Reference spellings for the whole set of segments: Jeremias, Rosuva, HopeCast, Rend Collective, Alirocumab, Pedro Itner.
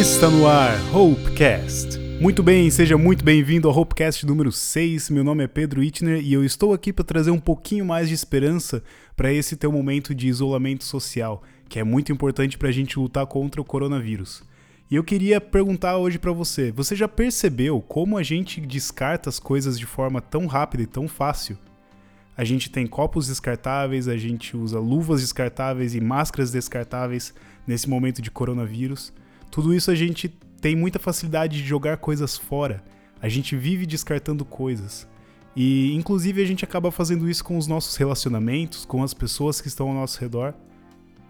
Está no ar, HopeCast. Muito bem, seja muito bem-vindo ao HopeCast número 6. Meu nome é Pedro Itner e eu estou aqui para trazer um pouquinho mais de esperança para esse teu momento de isolamento social, que é muito importante para a gente lutar contra o coronavírus. E eu queria perguntar hoje para você, você já percebeu como a gente descarta as coisas de forma tão rápida e tão fácil? A gente tem copos descartáveis, a gente usa luvas descartáveis e máscaras descartáveis nesse momento de coronavírus. Tudo isso a gente tem muita facilidade de jogar coisas fora. A gente vive descartando coisas. E, inclusive, a gente acaba fazendo isso com os nossos relacionamentos, com as pessoas que estão ao nosso redor.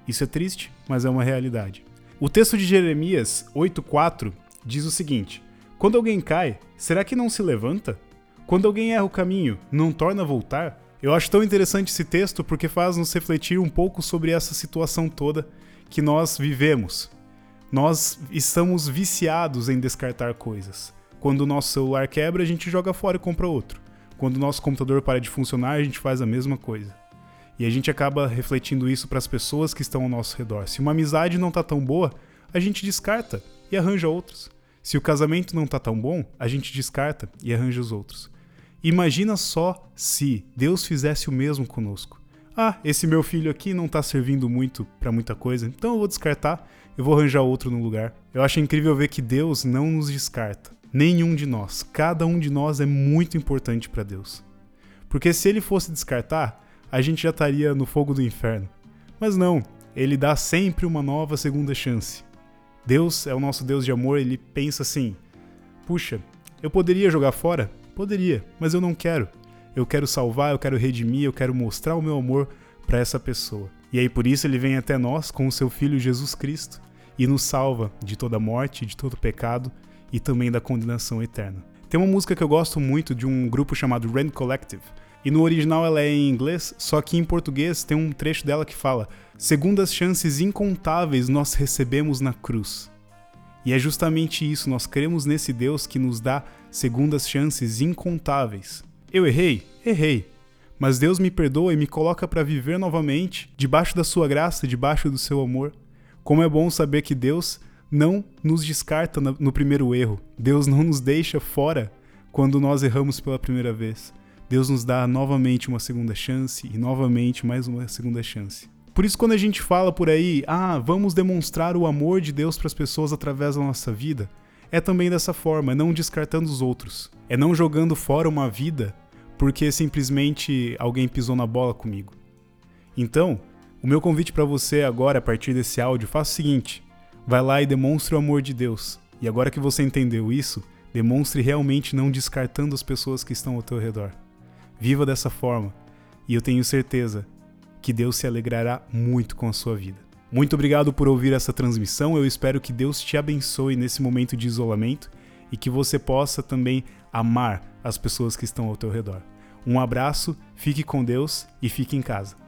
Isso é triste, mas é uma realidade. O texto de Jeremias 8:4 diz o seguinte: "Quando alguém cai, será que não se levanta? Quando alguém erra o caminho, não torna a voltar?" Eu acho tão interessante esse texto porque faz nos refletir um pouco sobre essa situação toda que nós vivemos. Nós estamos viciados em descartar coisas. Quando o nosso celular quebra, a gente joga fora e compra outro. Quando o nosso computador para de funcionar, a gente faz a mesma coisa. E a gente acaba refletindo isso para as pessoas que estão ao nosso redor. Se uma amizade não está tão boa, a gente descarta e arranja outros. Se o casamento não está tão bom, a gente descarta e arranja os outros. Imagina só se Deus fizesse o mesmo conosco. Ah, esse meu filho aqui não tá servindo muito pra muita coisa, então eu vou descartar, eu vou arranjar outro no lugar. Eu acho incrível ver que Deus não nos descarta, nenhum de nós. Cada um de nós é muito importante pra Deus. Porque se ele fosse descartar, a gente já estaria no fogo do inferno. Mas não, ele dá sempre uma nova segunda chance. Deus é o nosso Deus de amor, ele pensa assim: puxa, eu poderia jogar fora? Poderia, mas eu não quero. Eu quero salvar, eu quero redimir, eu quero mostrar o meu amor para essa pessoa. E aí por isso ele vem até nós com o seu Filho Jesus Cristo e nos salva de toda morte, de todo pecado e também da condenação eterna. Tem uma música que eu gosto muito de um grupo chamado Rend Collective. E no original ela é em inglês, só que em português tem um trecho dela que fala: "Segundas chances incontáveis nós recebemos na cruz." E é justamente isso, nós cremos nesse Deus que nos dá segundas chances incontáveis. Eu errei? Errei. Mas Deus me perdoa e me coloca para viver novamente, debaixo da sua graça, debaixo do seu amor. Como é bom saber que Deus não nos descarta no primeiro erro. Deus não nos deixa fora quando nós erramos pela primeira vez. Deus nos dá novamente uma segunda chance e novamente mais uma segunda chance. Por isso, quando a gente fala por aí, vamos demonstrar o amor de Deus para as pessoas através da nossa vida, é também dessa forma, não descartando os outros. É não jogando fora uma vida porque simplesmente alguém pisou na bola comigo. Então, o meu convite para você agora, a partir desse áudio, faça o seguinte: vai lá e demonstre o amor de Deus. E agora que você entendeu isso, demonstre realmente não descartando as pessoas que estão ao teu redor. Viva dessa forma, e eu tenho certeza que Deus se alegrará muito com a sua vida. Muito obrigado por ouvir essa transmissão, eu espero que Deus te abençoe nesse momento de isolamento e que você possa também amar as pessoas que estão ao teu redor. Um abraço, fique com Deus e fique em casa.